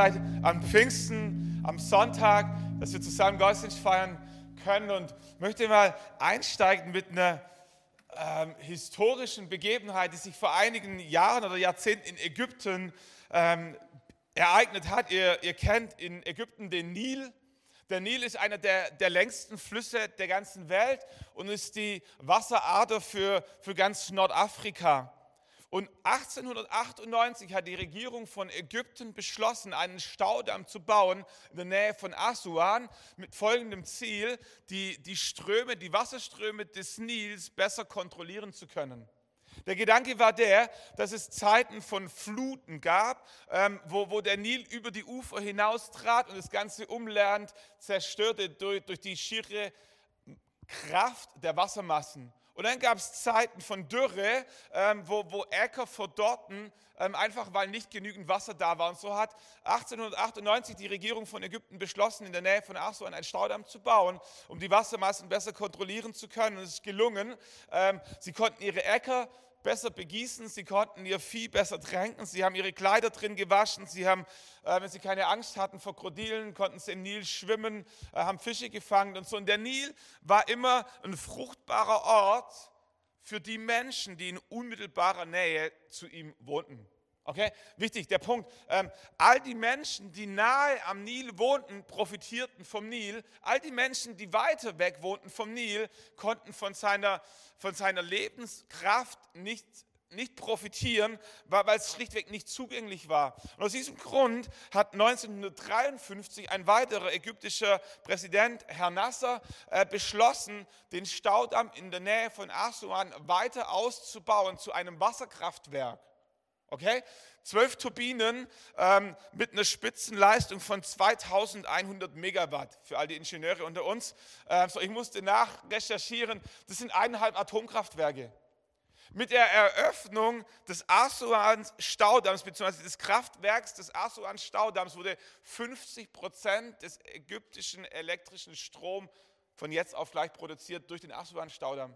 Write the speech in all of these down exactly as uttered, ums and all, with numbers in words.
Am Pfingsten, am Sonntag, dass wir zusammen Gottesdienst feiern können, und möchte mal einsteigen mit einer ähm, historischen Begebenheit, die sich vor einigen Jahren oder Jahrzehnten in Ägypten ähm, ereignet hat. Ihr, ihr kennt in Ägypten den Nil. Der Nil ist einer der, der längsten Flüsse der ganzen Welt und ist die Wasserader für, für ganz Nordafrika. Und achtzehnhundertachtundneunzig hat die Regierung von Ägypten beschlossen, einen Staudamm zu bauen in der Nähe von Assuan mit folgendem Ziel, die, die Ströme, die Wasserströme des Nils besser kontrollieren zu können. Der Gedanke war der, dass es Zeiten von Fluten gab, ähm, wo, wo der Nil über die Ufer hinaustrat und das ganze Umland zerstörte durch, durch die schiere Kraft der Wassermassen. Und dann gab es Zeiten von Dürre, ähm, wo, wo Äcker verdorrten, ähm, einfach weil nicht genügend Wasser da war. Und so hat achtzehnhundertachtundneunzig die Regierung von Ägypten beschlossen, in der Nähe von Assuan einen Staudamm zu bauen, um die Wassermassen besser kontrollieren zu können. Und es ist gelungen. Ähm, sie konnten ihre Äcker besser begießen, sie konnten ihr Vieh besser tränken, sie haben ihre Kleider drin gewaschen, sie haben, äh, wenn sie keine Angst hatten vor Krokodilen, konnten sie im Nil schwimmen, äh, haben Fische gefangen und so. Und der Nil war immer ein fruchtbarer Ort für die Menschen, die in unmittelbarer Nähe zu ihm wohnten. Okay, wichtig, der Punkt. Ähm, all die Menschen, die nahe am Nil wohnten, profitierten vom Nil. All die Menschen, die weiter weg wohnten vom Nil, konnten von seiner, von seiner Lebenskraft nicht, nicht profitieren, weil es schlichtweg nicht zugänglich war. Und aus diesem Grund hat neunzehnhundertdreiundfünfzig ein weiterer ägyptischer Präsident, Herr Nasser, äh, beschlossen, den Staudamm in der Nähe von Assuan weiter auszubauen zu einem Wasserkraftwerk. Okay, zwölf Turbinen ähm, mit einer Spitzenleistung von zweitausendeinhundert Megawatt, für all die Ingenieure unter uns. Äh, so, ich musste nachrecherchieren, das sind eineinhalb Atomkraftwerke. Mit der Eröffnung des Assuan-Staudamms, beziehungsweise des Kraftwerks des Assuan-Staudamms, wurde fünfzig Prozent des ägyptischen elektrischen Stroms von jetzt auf gleich produziert durch den Assuan-Staudamm.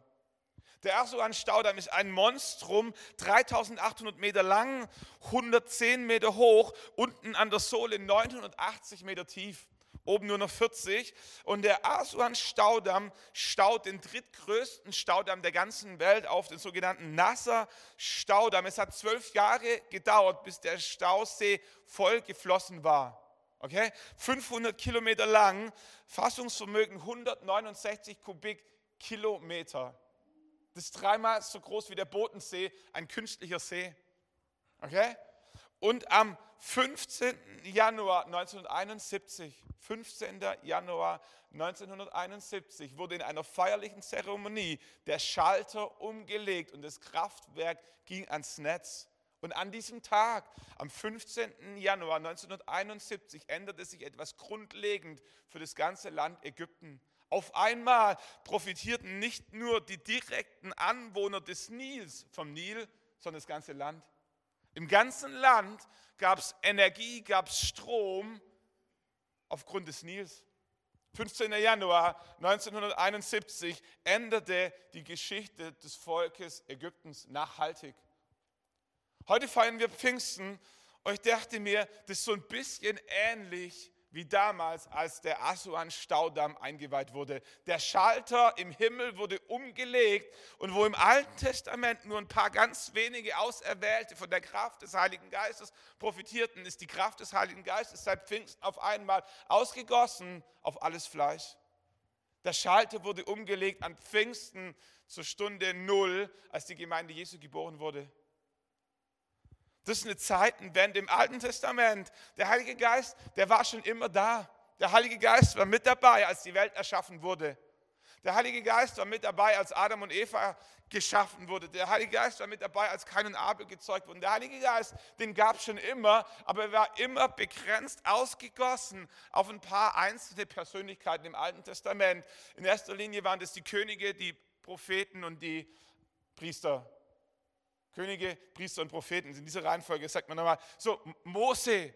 Der Assuan-Staudamm ist ein Monstrum, dreitausendachthundert Meter lang, hundertzehn Meter hoch, unten an der Sohle neunhundertachtzig Meter tief, oben nur noch vierzig. Und der Assuan-Staudamm staut den drittgrößten Staudamm der ganzen Welt auf, den sogenannten Nasser-Staudamm. Es hat zwölf Jahre gedauert, bis der Stausee voll geflossen war. Okay? fünfhundert Kilometer lang, Fassungsvermögen hundertneunundsechzig Kubikkilometer. Das ist dreimal so groß wie der Bodensee, ein künstlicher See. Okay? Und am fünfzehnten Januar neunzehnhunderteinundsiebzig wurde in einer feierlichen Zeremonie der Schalter umgelegt und das Kraftwerk ging ans Netz. Und an diesem Tag, am fünfzehnten Januar neunzehnhunderteinundsiebzig, änderte sich etwas grundlegend für das ganze Land Ägypten. Auf einmal profitierten nicht nur die direkten Anwohner des Nils vom Nil, sondern das ganze Land. Im ganzen Land gab es Energie, gab es Strom aufgrund des Nils. fünfzehnten Januar neunzehnhunderteinundsiebzig änderte die Geschichte des Volkes Ägyptens nachhaltig. Heute feiern wir Pfingsten und ich dachte mir, das ist so ein bisschen ähnlich wie damals, als der Assuan-Staudamm eingeweiht wurde. Der Schalter im Himmel wurde umgelegt und wo im Alten Testament nur ein paar ganz wenige Auserwählte von der Kraft des Heiligen Geistes profitierten, ist die Kraft des Heiligen Geistes seit Pfingsten auf einmal ausgegossen auf alles Fleisch. Der Schalter wurde umgelegt an Pfingsten zur Stunde Null, als die Gemeinde Jesu geboren wurde. Das ist eine Zeitenwende im Alten Testament. Der Heilige Geist, der war schon immer da. Der Heilige Geist war mit dabei, als die Welt erschaffen wurde. Der Heilige Geist war mit dabei, als Adam und Eva geschaffen wurden. Der Heilige Geist war mit dabei, als Kain und Abel gezeugt wurden. Der Heilige Geist, den gab es schon immer, aber er war immer begrenzt ausgegossen auf ein paar einzelne Persönlichkeiten im Alten Testament. In erster Linie waren das die Könige, die Propheten und die Priester. Könige, Priester und Propheten, in dieser Reihenfolge sagt man nochmal, so Mose,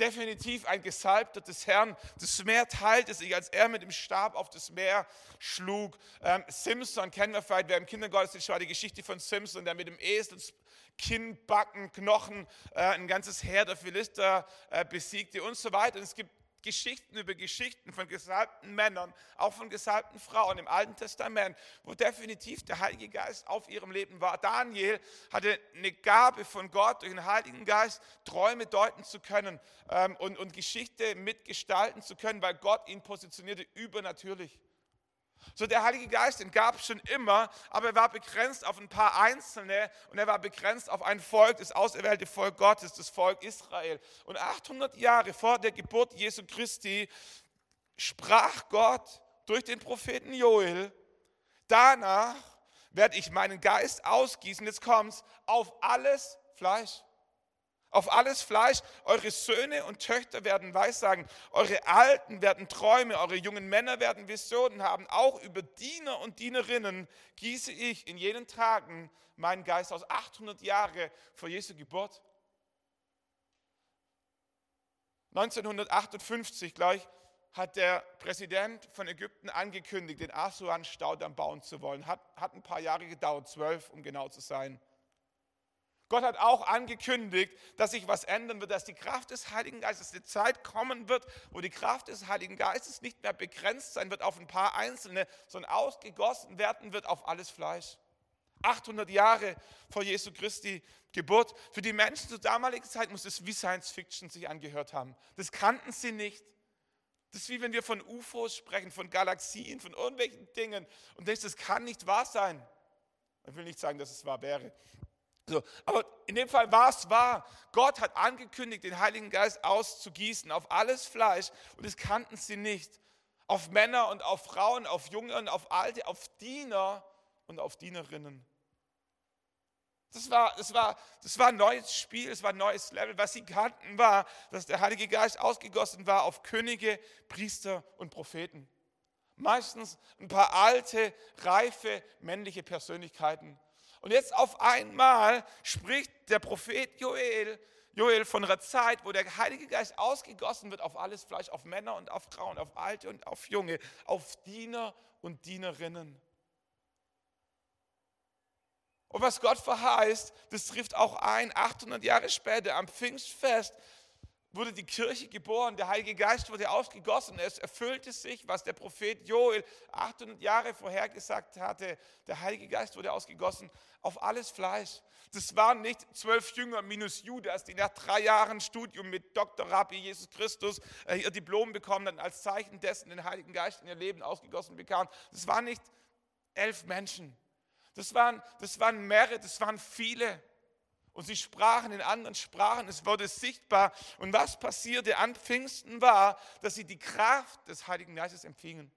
definitiv ein Gesalbter des Herrn, das Meer teilte sich, als er mit dem Stab auf das Meer schlug. Ähm, Simson, kennen wir vielleicht, wer im Kindergottesdienst war, die Geschichte von Simson, der mit dem Esel Kinnbacken, Knochen, äh, ein ganzes Heer der Philister äh, besiegte und so weiter. Und es gibt Geschichten über Geschichten von gesalbten Männern, auch von gesalbten Frauen im Alten Testament, wo definitiv der Heilige Geist auf ihrem Leben war. Daniel hatte eine Gabe von Gott, durch den Heiligen Geist Träume deuten zu können ähm, und, und Geschichte mitgestalten zu können, weil Gott ihn positionierte übernatürlich. So, der Heilige Geist, den gab es schon immer, aber er war begrenzt auf ein paar Einzelne und er war begrenzt auf ein Volk, das auserwählte Volk Gottes, das Volk Israel. Und achthundert Jahre vor der Geburt Jesu Christi sprach Gott durch den Propheten Joel: Danach werde ich meinen Geist ausgießen, jetzt kommt's, auf alles Fleisch. Auf alles Fleisch, eure Söhne und Töchter werden Weissagen, eure Alten werden Träume, eure jungen Männer werden Visionen haben. Auch über Diener und Dienerinnen gieße ich in jenen Tagen meinen Geist aus. achthundert Jahre vor Jesu Geburt. neunzehnhundertachtundfünfzig gleich hat der Präsident von Ägypten angekündigt, den Assuan-Staudamm bauen zu wollen. Hat, hat ein paar Jahre gedauert, zwölf um genau zu sein. Gott hat auch angekündigt, dass sich was ändern wird, dass die Kraft des Heiligen Geistes, eine Zeit kommen wird, wo die Kraft des Heiligen Geistes nicht mehr begrenzt sein wird auf ein paar Einzelne, sondern ausgegossen werden wird auf alles Fleisch. achthundert Jahre vor Jesu Christi Geburt. Für die Menschen zur damaligen Zeit muss es wie Science Fiction sich angehört haben. Das kannten sie nicht. Das ist wie wenn wir von U F Os sprechen, von Galaxien, von irgendwelchen Dingen. Und denkst, das kann nicht wahr sein. Ich will nicht sagen, dass es wahr wäre. So, aber in dem Fall war es wahr. Gott hat angekündigt, den Heiligen Geist auszugießen auf alles Fleisch und das kannten sie nicht. Auf Männer und auf Frauen, auf Junge und auf Alte, auf Diener und auf Dienerinnen. Das war, das war, das war ein neues Spiel, das war ein neues Level. Was sie kannten war, dass der Heilige Geist ausgegossen war auf Könige, Priester und Propheten. Meistens ein paar alte, reife, männliche Persönlichkeiten. Und jetzt auf einmal spricht der Prophet Joel, Joel von einer Zeit, wo der Heilige Geist ausgegossen wird auf alles Fleisch, auf Männer und auf Frauen, auf Alte und auf Junge, auf Diener und Dienerinnen. Und was Gott verheißt, das trifft auch ein. achthundert Jahre später, am Pfingstfest, wurde die Kirche geboren, der Heilige Geist wurde ausgegossen, es erfüllte sich, was der Prophet Joel achthundert Jahre vorher gesagt hatte. Der Heilige Geist wurde ausgegossen auf alles Fleisch. Das waren nicht zwölf Jünger minus Judas, die nach drei Jahren Studium mit Doktor Rabbi Jesus Christus ihr Diplom bekommen hatten, als Zeichen dessen den Heiligen Geist in ihr Leben ausgegossen bekamen. Das waren nicht elf Menschen, das waren, das waren mehrere, das waren viele. Und sie sprachen in anderen Sprachen, es wurde sichtbar. Und was passierte an Pfingsten war, dass sie die Kraft des Heiligen Geistes empfingen.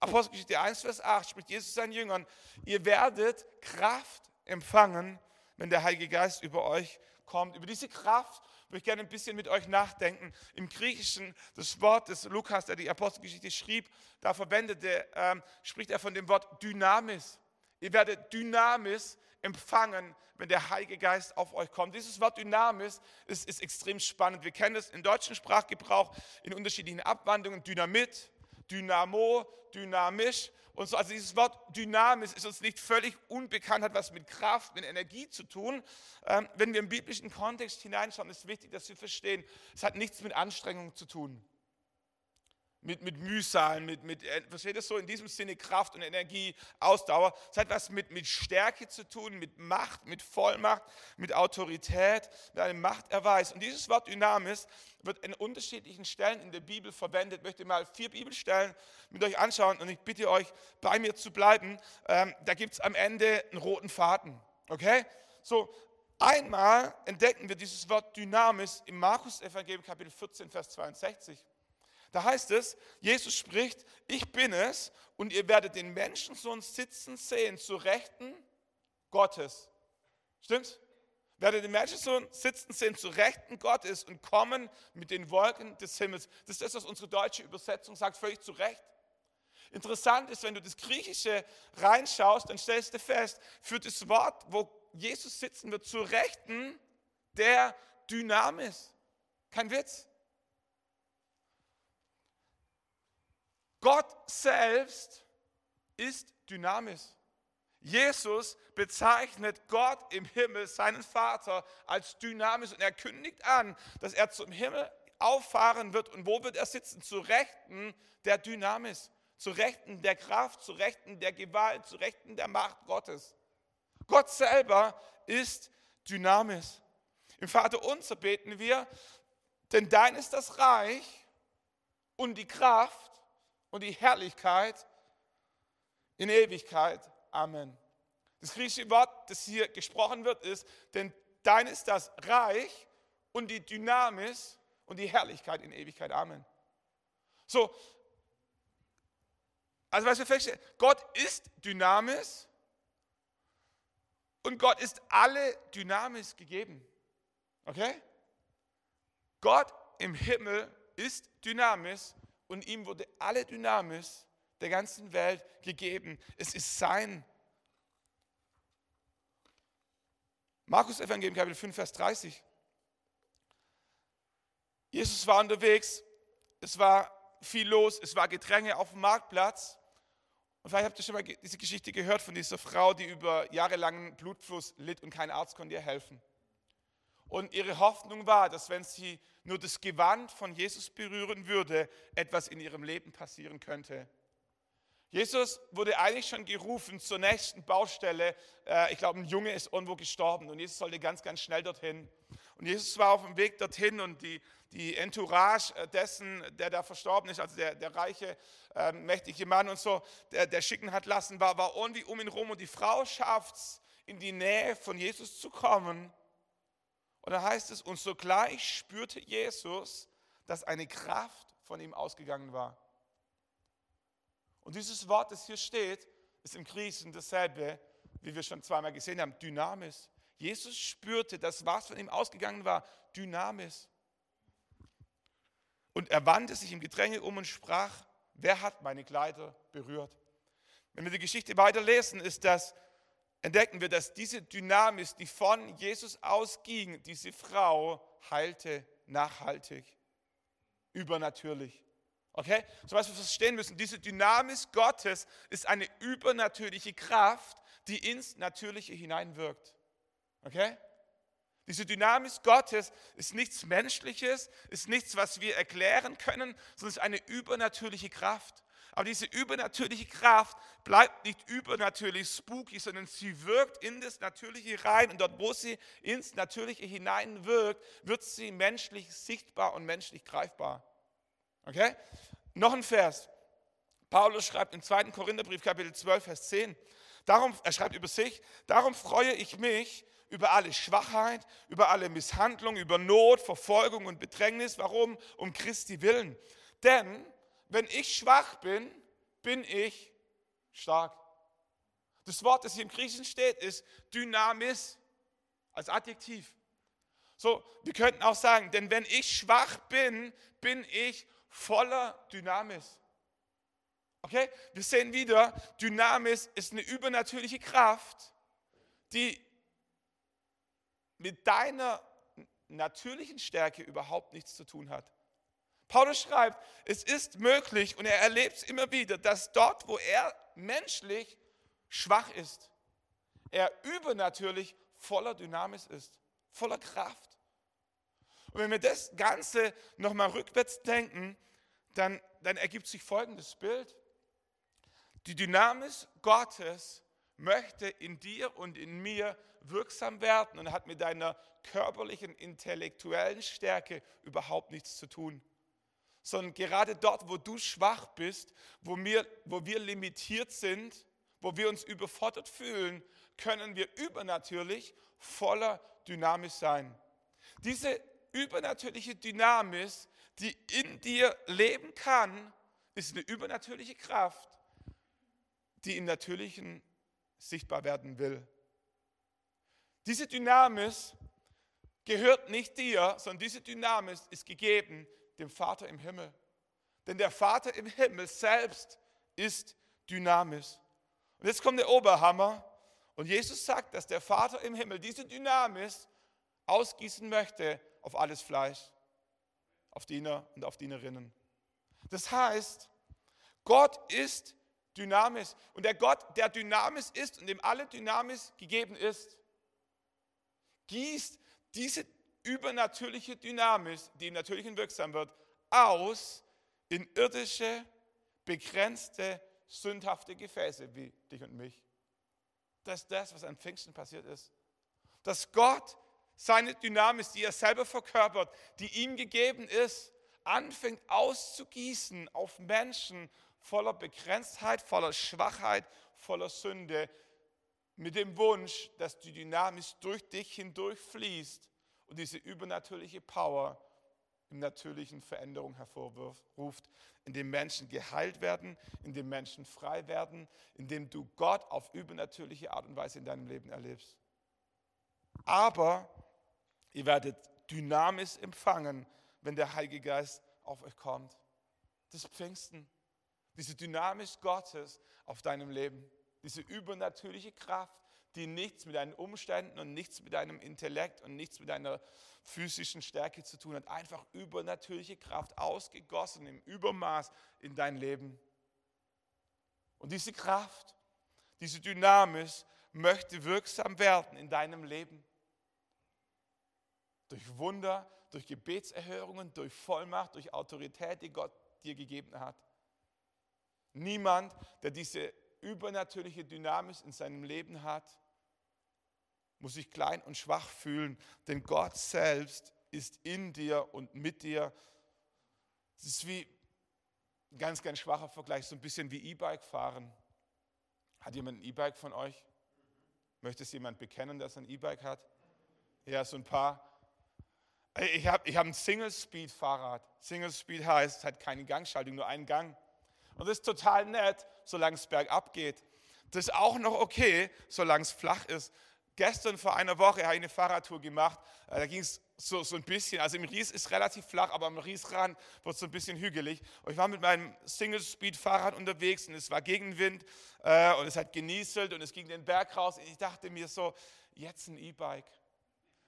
Apostelgeschichte eins, Vers acht spricht Jesus seinen Jüngern: Ihr werdet Kraft empfangen, wenn der Heilige Geist über euch kommt. Über diese Kraft würde ich gerne ein bisschen mit euch nachdenken. Im Griechischen, das Wort des Lukas, der die Apostelgeschichte schrieb, da verwendete, ähm, spricht er von dem Wort Dynamis. Ihr werdet Dynamis empfangen, wenn der Heilige Geist auf euch kommt. Dieses Wort Dynamis ist, ist extrem spannend. Wir kennen es im deutschen Sprachgebrauch in unterschiedlichen Abwandlungen. Dynamit, Dynamo, dynamisch und so. Also dieses Wort Dynamis ist uns nicht völlig unbekannt, hat was mit Kraft, mit Energie zu tun. Ähm, wenn wir im biblischen Kontext hineinschauen, ist wichtig, dass wir verstehen, es hat nichts mit Anstrengung zu tun. Mit, mit Mühsal, mit, mit, versteht ihr so? In diesem Sinne Kraft und Energie, Ausdauer. Es hat was mit, mit Stärke zu tun, mit Macht, mit Vollmacht, mit Autorität, mit einem Machterweis. Und dieses Wort Dynamis wird an unterschiedlichen Stellen in der Bibel verwendet. Ich möchte mal vier Bibelstellen mit euch anschauen und ich bitte euch, bei mir zu bleiben. Ähm, da gibt es am Ende einen roten Faden. Okay? So, einmal entdecken wir dieses Wort Dynamis im Markus-Evangelium, Kapitel vierzehn, Vers zweiundsechzig. Da heißt es, Jesus spricht, ich bin es und ihr werdet den Menschensohn sitzen sehen, zur Rechten Gottes. Stimmt's? Werdet den Menschensohn sitzen sehen, zur Rechten Gottes und kommen mit den Wolken des Himmels. Das ist das, was unsere deutsche Übersetzung sagt, völlig zu Recht. Interessant ist, wenn du das Griechische reinschaust, dann stellst du fest, für das Wort, wo Jesus sitzen wird, zur Rechten der Dynamis. Kein Witz. Gott selbst ist Dynamis. Jesus bezeichnet Gott im Himmel, seinen Vater, als Dynamis und er kündigt an, dass er zum Himmel auffahren wird. Und wo wird er sitzen? Zu Rechten der Dynamis, zu Rechten der Kraft, zu Rechten der Gewalt, zu Rechten der Macht Gottes. Gott selber ist Dynamis. Im Vaterunser beten wir, denn dein ist das Reich und die Kraft und die Herrlichkeit in Ewigkeit. Amen. Das griechische Wort, das hier gesprochen wird, ist, denn dein ist das Reich und die Dynamis und die Herrlichkeit in Ewigkeit. Amen. So, also was wir feststellen, Gott ist Dynamis und Gott ist alle Dynamis gegeben. Okay? Gott im Himmel ist Dynamis und ihm wurde alle Dynamis der ganzen Welt gegeben. Es ist sein. Markus-Evangelium, Kapitel fünf, Vers dreißig. Jesus war unterwegs, es war viel los, es war Gedränge auf dem Marktplatz. Und vielleicht habt ihr schon mal diese Geschichte gehört von dieser Frau, die über jahrelangen Blutfluss litt und kein Arzt konnte ihr helfen. Und ihre Hoffnung war, dass wenn sie nur das Gewand von Jesus berühren würde, etwas in ihrem Leben passieren könnte. Jesus wurde eigentlich schon gerufen zur nächsten Baustelle. Ich glaube, ein Junge ist irgendwo gestorben und Jesus sollte ganz, ganz schnell dorthin. Und Jesus war auf dem Weg dorthin und die, die Entourage dessen, der da verstorben ist, also der, der reiche, mächtige Mann und so, der, der schicken hat lassen, war, war irgendwie um ihn rum und die Frau schafft es, in die Nähe von Jesus zu kommen. Und da heißt es, und sogleich spürte Jesus, dass eine Kraft von ihm ausgegangen war. Und dieses Wort, das hier steht, ist im Griechischen dasselbe, wie wir schon zweimal gesehen haben, Dynamis. Jesus spürte, dass was von ihm ausgegangen war, Dynamis. Und er wandte sich im Gedränge um und sprach, wer hat meine Kleider berührt? Wenn wir die Geschichte weiterlesen, ist das, entdecken wir, dass diese Dynamis, die von Jesus ausging, diese Frau heilte nachhaltig, übernatürlich. Okay? So was wir verstehen müssen, diese Dynamis Gottes ist eine übernatürliche Kraft, die ins Natürliche hineinwirkt. Okay? Diese Dynamis Gottes ist nichts Menschliches, ist nichts, was wir erklären können, sondern ist eine übernatürliche Kraft. Aber diese übernatürliche Kraft bleibt nicht übernatürlich spooky, sondern sie wirkt in das Natürliche rein. Und dort, wo sie ins Natürliche hineinwirkt, wird sie menschlich sichtbar und menschlich greifbar. Okay? Noch ein Vers. Paulus schreibt im zweiten Korintherbrief, Kapitel zwölf, Vers zehn. Darum, er schreibt über sich, darum freue ich mich über alle Schwachheit, über alle Misshandlung, über Not, Verfolgung und Bedrängnis. Warum? Um Christi willen. Denn wenn ich schwach bin, bin ich stark. Das Wort, das hier im Griechischen steht, ist Dynamis als Adjektiv. So, wir könnten auch sagen, denn wenn ich schwach bin, bin ich voller Dynamis. Okay? Wir sehen wieder, Dynamis ist eine übernatürliche Kraft, die mit deiner natürlichen Stärke überhaupt nichts zu tun hat. Paulus schreibt, es ist möglich und er erlebt es immer wieder, dass dort, wo er menschlich schwach ist, er übernatürlich voller Dynamis ist, voller Kraft. Und wenn wir das Ganze nochmal rückwärts denken, dann, dann ergibt sich folgendes Bild. Die Dynamis Gottes möchte in dir und in mir wirksam werden und hat mit deiner körperlichen, intellektuellen Stärke überhaupt nichts zu tun. Sondern gerade dort, wo du schwach bist, wo wir, wo wir limitiert sind, wo wir uns überfordert fühlen, können wir übernatürlich voller Dynamis sein. Diese übernatürliche Dynamis, die in dir leben kann, ist eine übernatürliche Kraft, die im Natürlichen sichtbar werden will. Diese Dynamis gehört nicht dir, sondern diese Dynamis ist gegeben, dem Vater im Himmel. Denn der Vater im Himmel selbst ist Dynamis. Und jetzt kommt der Oberhammer und Jesus sagt, dass der Vater im Himmel diese Dynamis ausgießen möchte auf alles Fleisch, auf Diener und auf Dienerinnen. Das heißt, Gott ist Dynamis. Und der Gott, der Dynamis ist und dem alle Dynamis gegeben ist, gießt diese übernatürliche Dynamis, die im Natürlichen wirksam wird, aus in irdische, begrenzte, sündhafte Gefäße wie dich und mich. Das ist das, was an Pfingsten passiert ist. Dass Gott seine Dynamis, die er selber verkörpert, die ihm gegeben ist, anfängt auszugießen auf Menschen voller Begrenztheit, voller Schwachheit, voller Sünde, mit dem Wunsch, dass die Dynamis durch dich hindurch fließt und diese übernatürliche Power im Natürlichen Veränderung hervorruft, indem Menschen geheilt werden, indem Menschen frei werden, indem du Gott auf übernatürliche Art und Weise in deinem Leben erlebst. Aber ihr werdet Dynamis empfangen, wenn der Heilige Geist auf euch kommt. Das Pfingsten, diese Dynamis Gottes auf deinem Leben, diese übernatürliche Kraft, die nichts mit deinen Umständen und nichts mit deinem Intellekt und nichts mit deiner physischen Stärke zu tun hat. Einfach übernatürliche Kraft, ausgegossen im Übermaß in dein Leben. Und diese Kraft, diese Dynamis möchte wirksam werden in deinem Leben. Durch Wunder, durch Gebetserhörungen, durch Vollmacht, durch Autorität, die Gott dir gegeben hat. Niemand, der diese übernatürliche Dynamis in seinem Leben hat, muss sich klein und schwach fühlen, denn Gott selbst ist in dir und mit dir. Das ist wie ein ganz, ganz schwacher Vergleich, so ein bisschen wie E-Bike fahren. Hat jemand ein E-Bike von euch? Möchte es jemand bekennen, dass er ein E-Bike hat? Ja, so ein paar. Ich habe ich hab ein Single-Speed-Fahrrad. Single-Speed heißt, es hat keine Gangschaltung, nur einen Gang. Und das ist total nett, solange es bergab geht. Das ist auch noch okay, solange es flach ist. Gestern vor einer Woche habe ich eine Fahrradtour gemacht, da ging es so, so ein bisschen, also im Ries ist relativ flach, aber am Riesrand wird es so ein bisschen hügelig. Und ich war mit meinem Single-Speed-Fahrrad unterwegs und es war Gegenwind äh, und es hat genieselt und es ging den Berg raus. Und ich dachte mir so, jetzt ein E-Bike.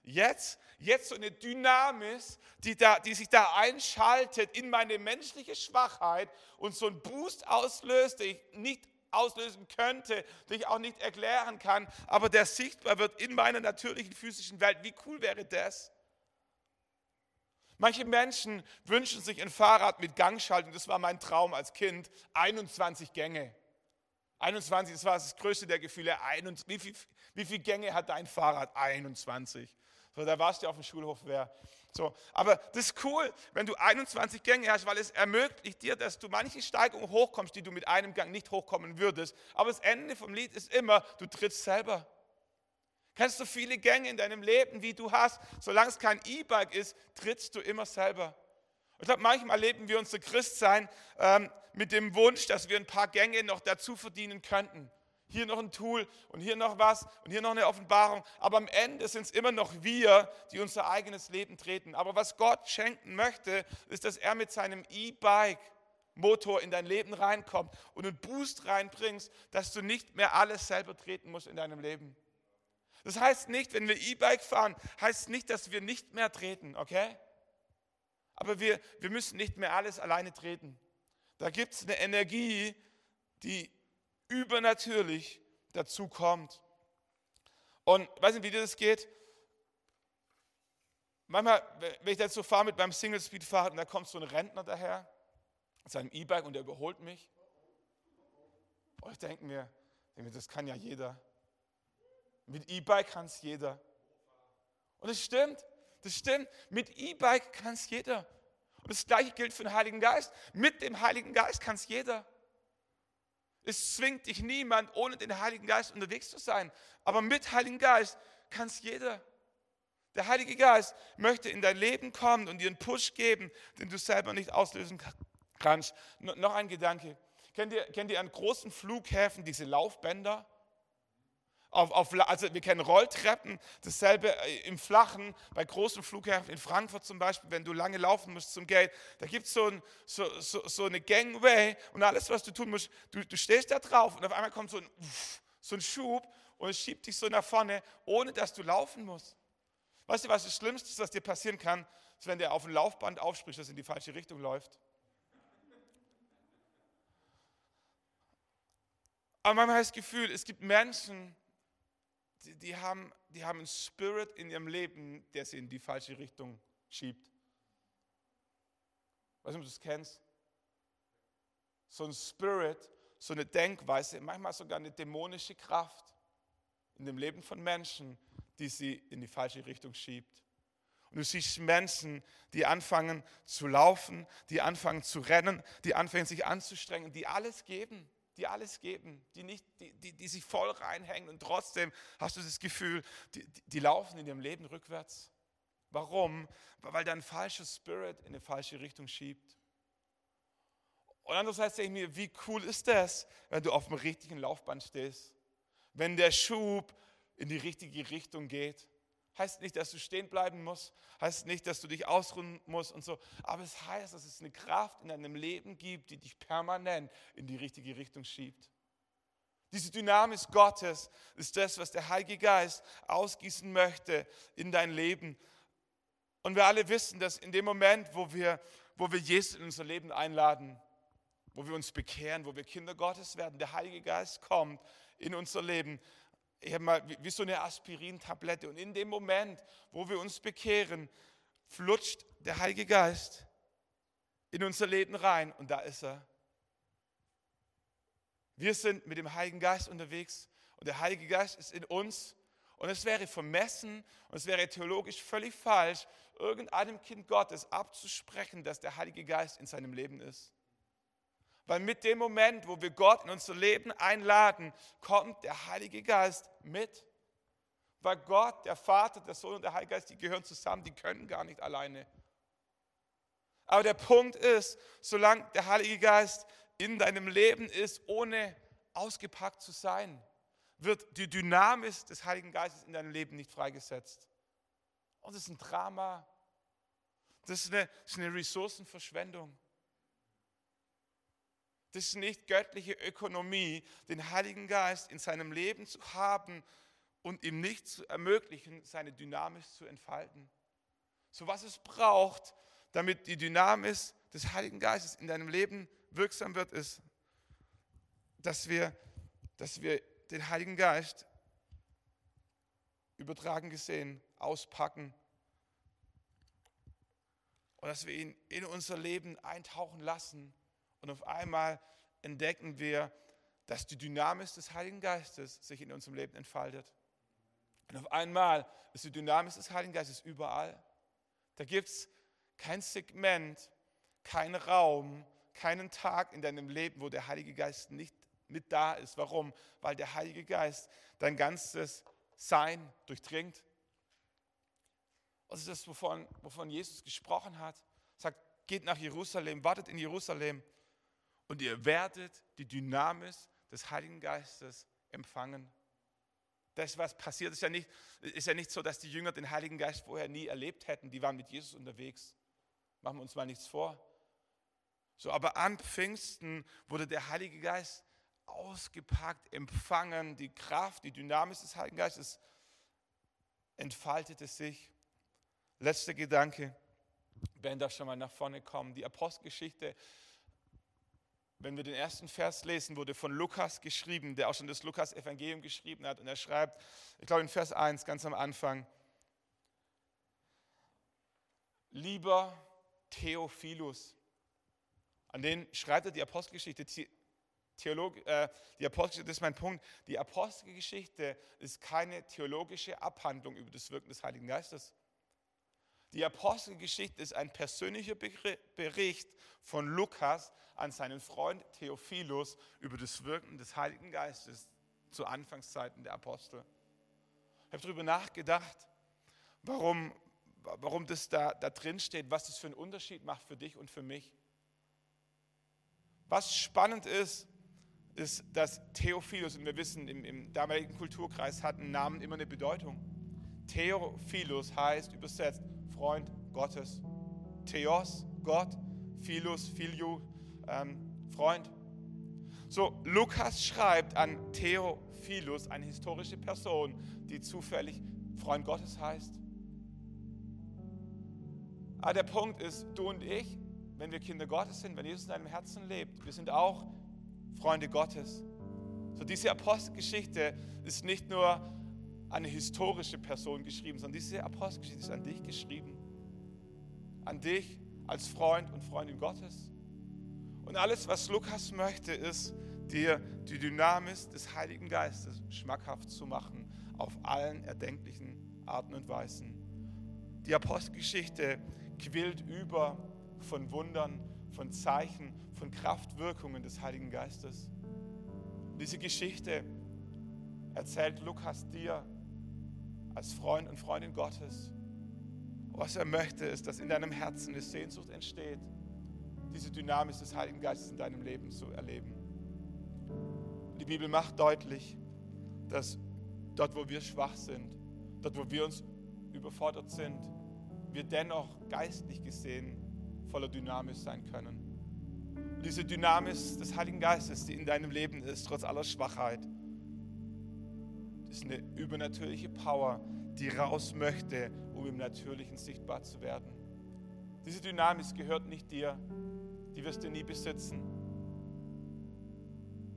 Jetzt, jetzt so eine Dynamis, die, da, die sich da einschaltet in meine menschliche Schwachheit und so einen Boost auslöst, den ich nicht auslösen könnte, den ich auch nicht erklären kann, aber der sichtbar wird in meiner natürlichen physischen Welt. Wie cool wäre das? Manche Menschen wünschen sich ein Fahrrad mit Gangschaltung, das war mein Traum als Kind, einundzwanzig Gänge. einundzwanzig, das war das größte der Gefühle. Wie viele wie viel Gänge hat dein Fahrrad? einundzwanzig. So, da warst du auf dem Schulhof, wer. So, aber das ist cool, wenn du einundzwanzig Gänge hast, weil es ermöglicht dir, dass du manche Steigungen hochkommst, die du mit einem Gang nicht hochkommen würdest. Aber das Ende vom Lied ist immer, du trittst selber. Kannst du viele Gänge in deinem Leben, wie du hast, solange es kein E-Bike ist, trittst du immer selber. Ich glaube, manchmal erleben wir unser Christsein ähm, mit dem Wunsch, dass wir ein paar Gänge noch dazu verdienen könnten. Hier noch ein Tool und hier noch was und hier noch eine Offenbarung. Aber am Ende sind es immer noch wir, die unser eigenes Leben treten. Aber was Gott schenken möchte, ist, dass er mit seinem E-Bike-Motor in dein Leben reinkommt und einen Boost reinbringst, dass du nicht mehr alles selber treten musst in deinem Leben. Das heißt nicht, wenn wir E-Bike fahren, heißt es nicht, dass wir nicht mehr treten, okay? Aber wir, wir müssen nicht mehr alles alleine treten. Da gibt es eine Energie, die übernatürlich dazu kommt. Und ich weiß nicht, wie dir das geht. Manchmal, wenn ich dazu fahre mit meinem Single-Speed-Fahrrad und da kommt so ein Rentner daher mit seinem E-Bike und der überholt mich. Boah, ich denke mir, denk mir, das kann ja jeder. Mit E-Bike kann es jeder. Und es stimmt. Das stimmt, mit E-Bike kann es jeder. Und das Gleiche gilt für den Heiligen Geist. Mit dem Heiligen Geist kann es jeder. Es zwingt dich niemand, ohne den Heiligen Geist unterwegs zu sein. Aber mit Heiligen Geist kann es jeder. Der Heilige Geist möchte in dein Leben kommen und dir einen Push geben, den du selber nicht auslösen kannst. Noch ein Gedanke. Kennt ihr, kennt ihr an großen Flughäfen diese Laufbänder? Auf, auf, also wir kennen Rolltreppen, dasselbe im Flachen, bei großen Flughäfen in Frankfurt zum Beispiel, wenn du lange laufen musst zum Gate, da gibt so ein, so, so, so eine Gangway und alles, was du tun musst, du, du stehst da drauf und auf einmal kommt so ein, so ein Schub und es schiebt dich so nach vorne, ohne dass du laufen musst. Weißt du, was das Schlimmste ist, was dir passieren kann, ist, wenn der auf ein Laufband aufspringt, das in die falsche Richtung läuft. Aber manchmal habe ich das Gefühl, es gibt Menschen, die, die, haben, die haben einen Spirit in ihrem Leben, der sie in die falsche Richtung schiebt. Weißt du, ob du das kennst? So ein Spirit, so eine Denkweise, manchmal sogar eine dämonische Kraft in dem Leben von Menschen, die sie in die falsche Richtung schiebt. Und du siehst Menschen, die anfangen zu laufen, die anfangen zu rennen, die anfangen sich anzustrengen, die alles geben, die alles geben, die, nicht, die, die, die sich voll reinhängen und trotzdem hast du das Gefühl, die, die laufen in ihrem Leben rückwärts. Warum? Weil dein falsches Spirit in eine falsche Richtung schiebt. Und andererseits denke ich mir, wie cool ist das, wenn du auf dem richtigen Laufband stehst, wenn der Schub in die richtige Richtung geht. Heißt nicht, dass du stehen bleiben musst, heißt nicht, dass du dich ausruhen musst und so, aber es heißt, dass es eine Kraft in deinem Leben gibt, die dich permanent in die richtige Richtung schiebt. Diese Dynamis Gottes ist das, was der Heilige Geist ausgießen möchte in dein Leben. Und wir alle wissen, dass in dem Moment, wo wir, wo wir Jesus in unser Leben einladen, wo wir uns bekehren, wo wir Kinder Gottes werden, der Heilige Geist kommt in unser Leben. Ich habe mal wie so eine Aspirin-Tablette. Und in dem Moment, wo wir uns bekehren, flutscht der Heilige Geist in unser Leben rein. Und da ist er. Wir sind mit dem Heiligen Geist unterwegs. Und der Heilige Geist ist in uns. Und es wäre vermessen und es wäre theologisch völlig falsch, irgendeinem Kind Gottes abzusprechen, dass der Heilige Geist in seinem Leben ist. Weil mit dem Moment, wo wir Gott in unser Leben einladen, kommt der Heilige Geist mit. Weil Gott, der Vater, der Sohn und der Heilige Geist, die gehören zusammen, die können gar nicht alleine. Aber der Punkt ist, solange der Heilige Geist in deinem Leben ist, ohne ausgepackt zu sein, wird die Dynamis des Heiligen Geistes in deinem Leben nicht freigesetzt. Und das ist ein Drama. Das ist eine, das ist eine Ressourcenverschwendung. Das ist nicht göttliche Ökonomie, den Heiligen Geist in seinem Leben zu haben und ihm nicht zu ermöglichen, seine Dynamis zu entfalten. So was es braucht, damit die Dynamis des Heiligen Geistes in deinem Leben wirksam wird, ist, dass wir, dass wir den Heiligen Geist übertragen gesehen, auspacken und dass wir ihn in unser Leben eintauchen lassen. Und auf einmal entdecken wir, dass die Dynamis des Heiligen Geistes sich in unserem Leben entfaltet. Und auf einmal ist die Dynamis des Heiligen Geistes überall. Da gibt es kein Segment, keinen Raum, keinen Tag in deinem Leben, wo der Heilige Geist nicht mit da ist. Warum? Weil der Heilige Geist dein ganzes Sein durchdringt. Das ist das, wovon, wovon Jesus gesprochen hat. Er sagt, geht nach Jerusalem, wartet in Jerusalem. Und ihr werdet die Dynamis des Heiligen Geistes empfangen. Das, was passiert, ist ja, nicht, ist ja nicht so, dass die Jünger den Heiligen Geist vorher nie erlebt hätten. Die waren mit Jesus unterwegs. Machen wir uns mal nichts vor. So, aber an Pfingsten wurde der Heilige Geist ausgepackt, empfangen. Die Kraft, die Dynamis des Heiligen Geistes entfaltete sich. Letzter Gedanke. Wenn da schon mal nach vorne kommen. Die Apostelgeschichte. Wenn wir den ersten Vers lesen, wurde von Lukas geschrieben, der auch schon das Lukas-Evangelium geschrieben hat. Und er schreibt, ich glaube in Vers eins, ganz am Anfang, lieber Theophilus, an den schreibt er die Apostelgeschichte. Theolog, äh, die Apostelgeschichte, das ist mein Punkt, die Apostelgeschichte ist keine theologische Abhandlung über das Wirken des Heiligen Geistes. Die Apostelgeschichte ist ein persönlicher Bericht von Lukas an seinen Freund Theophilus über das Wirken des Heiligen Geistes zu Anfangszeiten der Apostel. Ich habe darüber nachgedacht, warum, warum das da, da drin steht, was das für einen Unterschied macht für dich und für mich. Was spannend ist, ist, dass Theophilus, und wir wissen, im, im damaligen Kulturkreis hatten Namen immer eine Bedeutung. Theophilus heißt übersetzt Freund Gottes. Theos, Gott, Philus, Philio, ähm, Freund. So, Lukas schreibt an Theophilus, eine historische Person, die zufällig Freund Gottes heißt. Aber der Punkt ist, du und ich, wenn wir Kinder Gottes sind, wenn Jesus in deinem Herzen lebt, wir sind auch Freunde Gottes. So, diese Apostelgeschichte ist nicht nur an eine historische Person geschrieben, sondern diese Apostelgeschichte ist an dich geschrieben. An dich als Freund und Freundin Gottes. Und alles, was Lukas möchte, ist, dir die Dynamis des Heiligen Geistes schmackhaft zu machen, auf allen erdenklichen Arten und Weisen. Die Apostelgeschichte quillt über von Wundern, von Zeichen, von Kraftwirkungen des Heiligen Geistes. Diese Geschichte erzählt Lukas dir als Freund und Freundin Gottes. Was er möchte, ist, dass in deinem Herzen eine Sehnsucht entsteht, diese Dynamis des Heiligen Geistes in deinem Leben zu erleben. Die Bibel macht deutlich, dass dort, wo wir schwach sind, dort, wo wir uns überfordert sind, wir dennoch geistlich gesehen voller Dynamis sein können. Und diese Dynamis des Heiligen Geistes, die in deinem Leben ist, trotz aller Schwachheit, ist eine übernatürliche Power, die raus möchte, um im Natürlichen sichtbar zu werden. Diese Dynamis gehört nicht dir, die wirst du nie besitzen.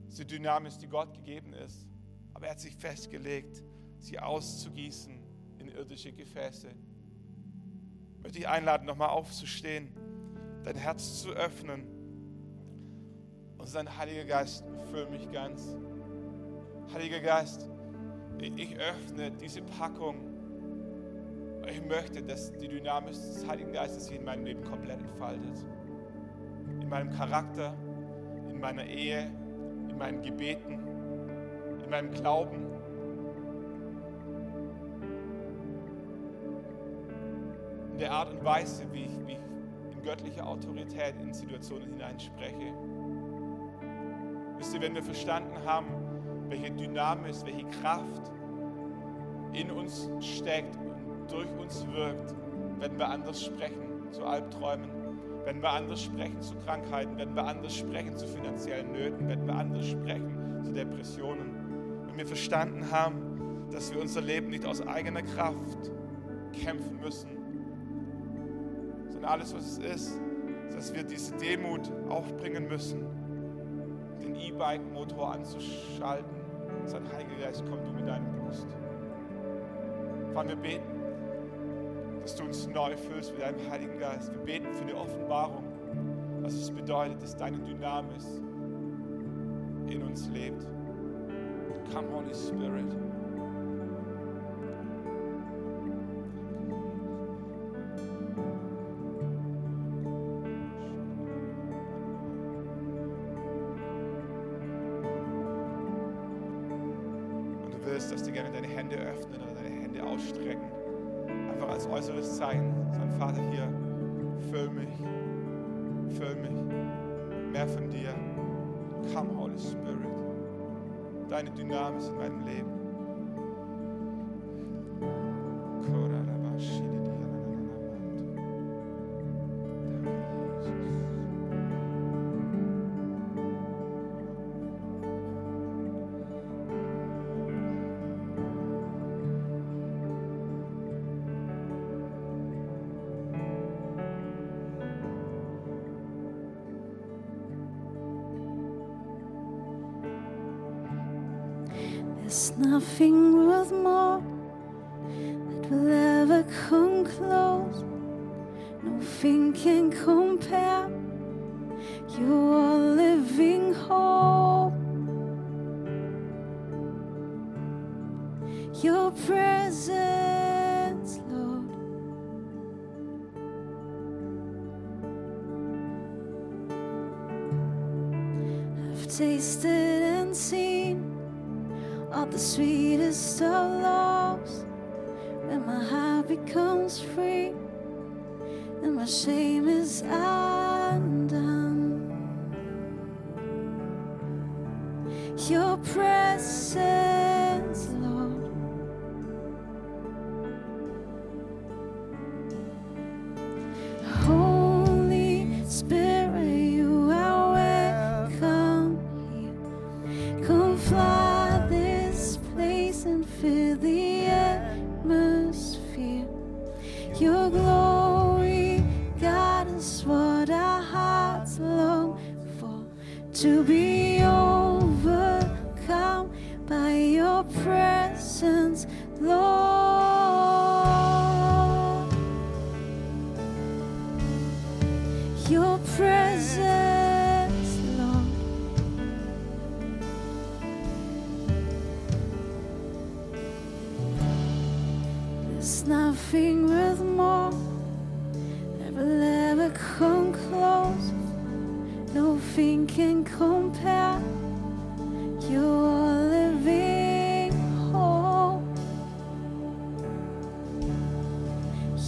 Diese Dynamis, die Gott gegeben ist, aber er hat sich festgelegt, sie auszugießen in irdische Gefäße. Ich möchte dich einladen, nochmal aufzustehen, dein Herz zu öffnen und sein Heiliger Geist, füll mich ganz. Heiliger Geist, ich öffne diese Packung. Ich möchte, dass die Dynamis des Heiligen Geistes sich in meinem Leben komplett entfaltet. In meinem Charakter, in meiner Ehe, in meinen Gebeten, in meinem Glauben. In der Art und Weise, wie ich, wie ich in göttlicher Autorität in Situationen hineinspreche. Wisst ihr, wenn wir verstanden haben, welche Dynamis, welche Kraft in uns steckt und durch uns wirkt, werden wir anders sprechen zu Albträumen, werden wir anders sprechen zu Krankheiten, werden wir anders sprechen zu finanziellen Nöten, werden wir anders sprechen zu Depressionen. Wenn wir verstanden haben, dass wir unser Leben nicht aus eigener Kraft kämpfen müssen, sondern alles, was es ist, dass wir diese Demut aufbringen müssen, den E-Bike-Motor anzuschalten. Sein Heiliger Geist, komm du mit deinem Brust. Vater, wir beten, dass du uns neu füllst mit deinem Heiligen Geist. Wir beten für die Offenbarung, was es bedeutet, dass deine Dynamis in uns lebt. Come, Holy Spirit. Äußeres Zeichen, sein Vater hier, füll mich, füll mich, mehr von dir, come Holy Spirit, deine Dynamis in meinem Leben. There's nothing worth more that will ever come close. Nothing can compare. You are living hope. Your presence, Lord. I've tasted and seen of the sweetest of loves, when my heart becomes free and my shame is undone. Your presence, Lord, Holy Spirit, you are welcome here. Come fly and fill the atmosphere. Your glory, God, is what our hearts long for, to be overcome. your presence, Lord. Your presence, Lord. There's nothing worth more that will ever come close. Nothing can compare. You're living hope.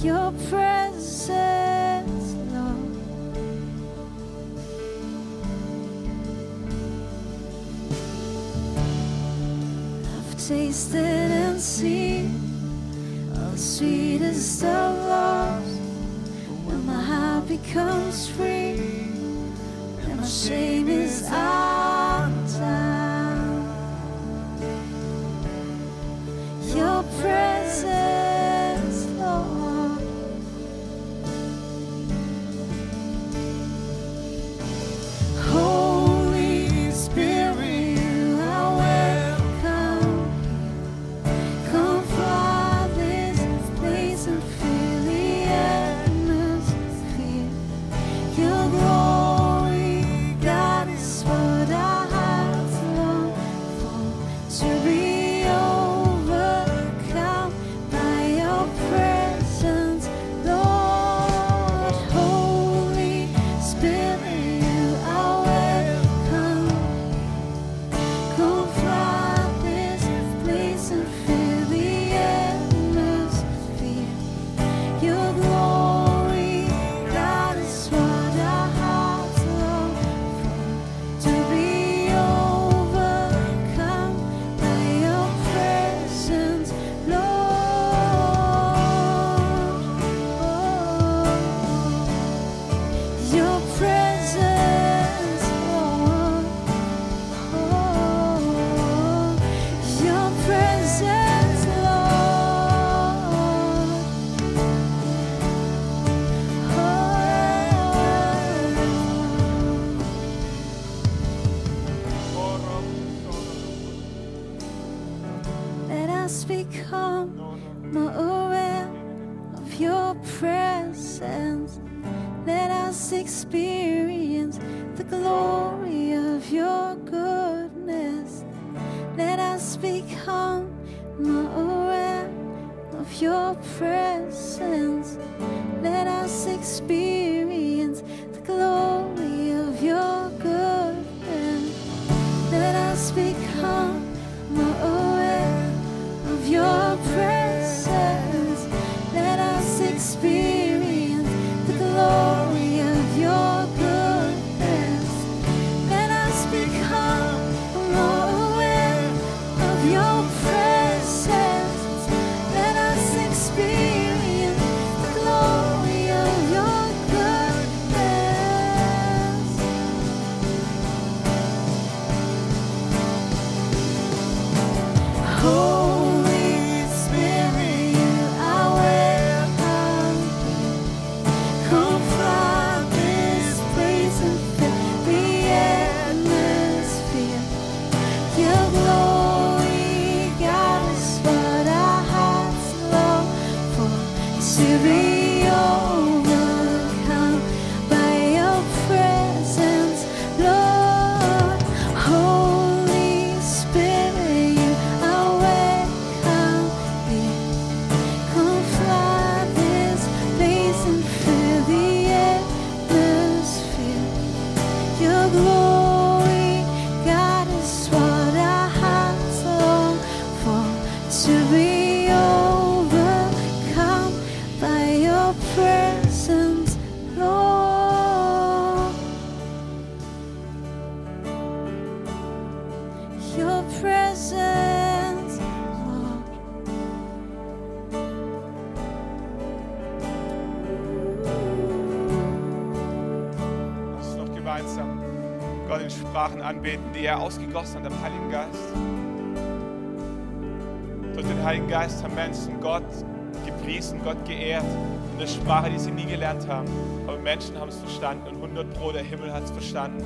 Your presence, Lord. I've tasted and seen all the sweetest of loves. When my heart becomes free, and my shame is undone. Your presence, Lord. Holy Spirit, I welcome you. Come flood this place and fill the atmosphere. Your glory, God, is what our hearts long for to be. Die er ausgegossen hat am Heiligen Geist. Durch den Heiligen Geist haben Menschen Gott gepriesen, Gott geehrt in der Sprache, die sie nie gelernt haben. Aber Menschen haben es verstanden und hundert Pro, der Himmel hat es verstanden.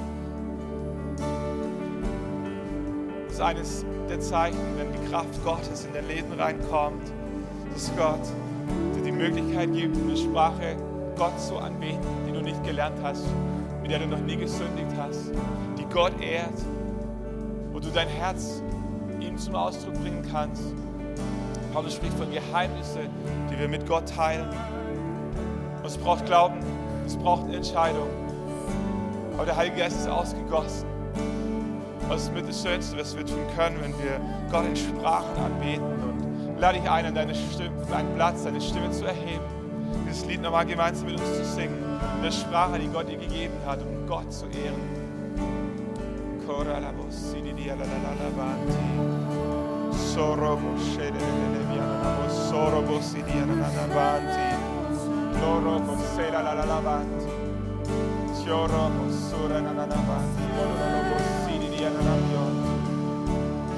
ist eines der Zeichen, wenn die Kraft Gottes in dein Leben reinkommt, dass Gott dir die Möglichkeit gibt, in der Sprache Gott zu anbeten, die du nicht gelernt hast, mit der du noch nie gesündigt hast, die Gott ehrt, wo du dein Herz ihm zum Ausdruck bringen kannst. Paulus spricht von Geheimnissen, die wir mit Gott teilen. Und es braucht Glauben, es braucht Entscheidung. Aber der Heilige Geist ist ausgegossen. Und es ist mit das Schönste, was wir tun können, wenn wir Gott in Sprachen anbeten. Und lade dich ein, an deine Stimme, deinen Platz, deine Stimme zu erheben. Dieses Lied nochmal gemeinsam mit uns zu singen. In der Sprache, die Gott dir gegeben hat, um Gott zu ehren.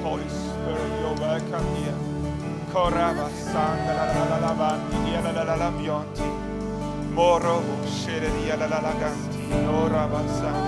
Holy Spirit, you're welcome here. Corava sanda la la la lavanti, la la la la bionti. Moro, scereria la la la ganti, ora va sanda.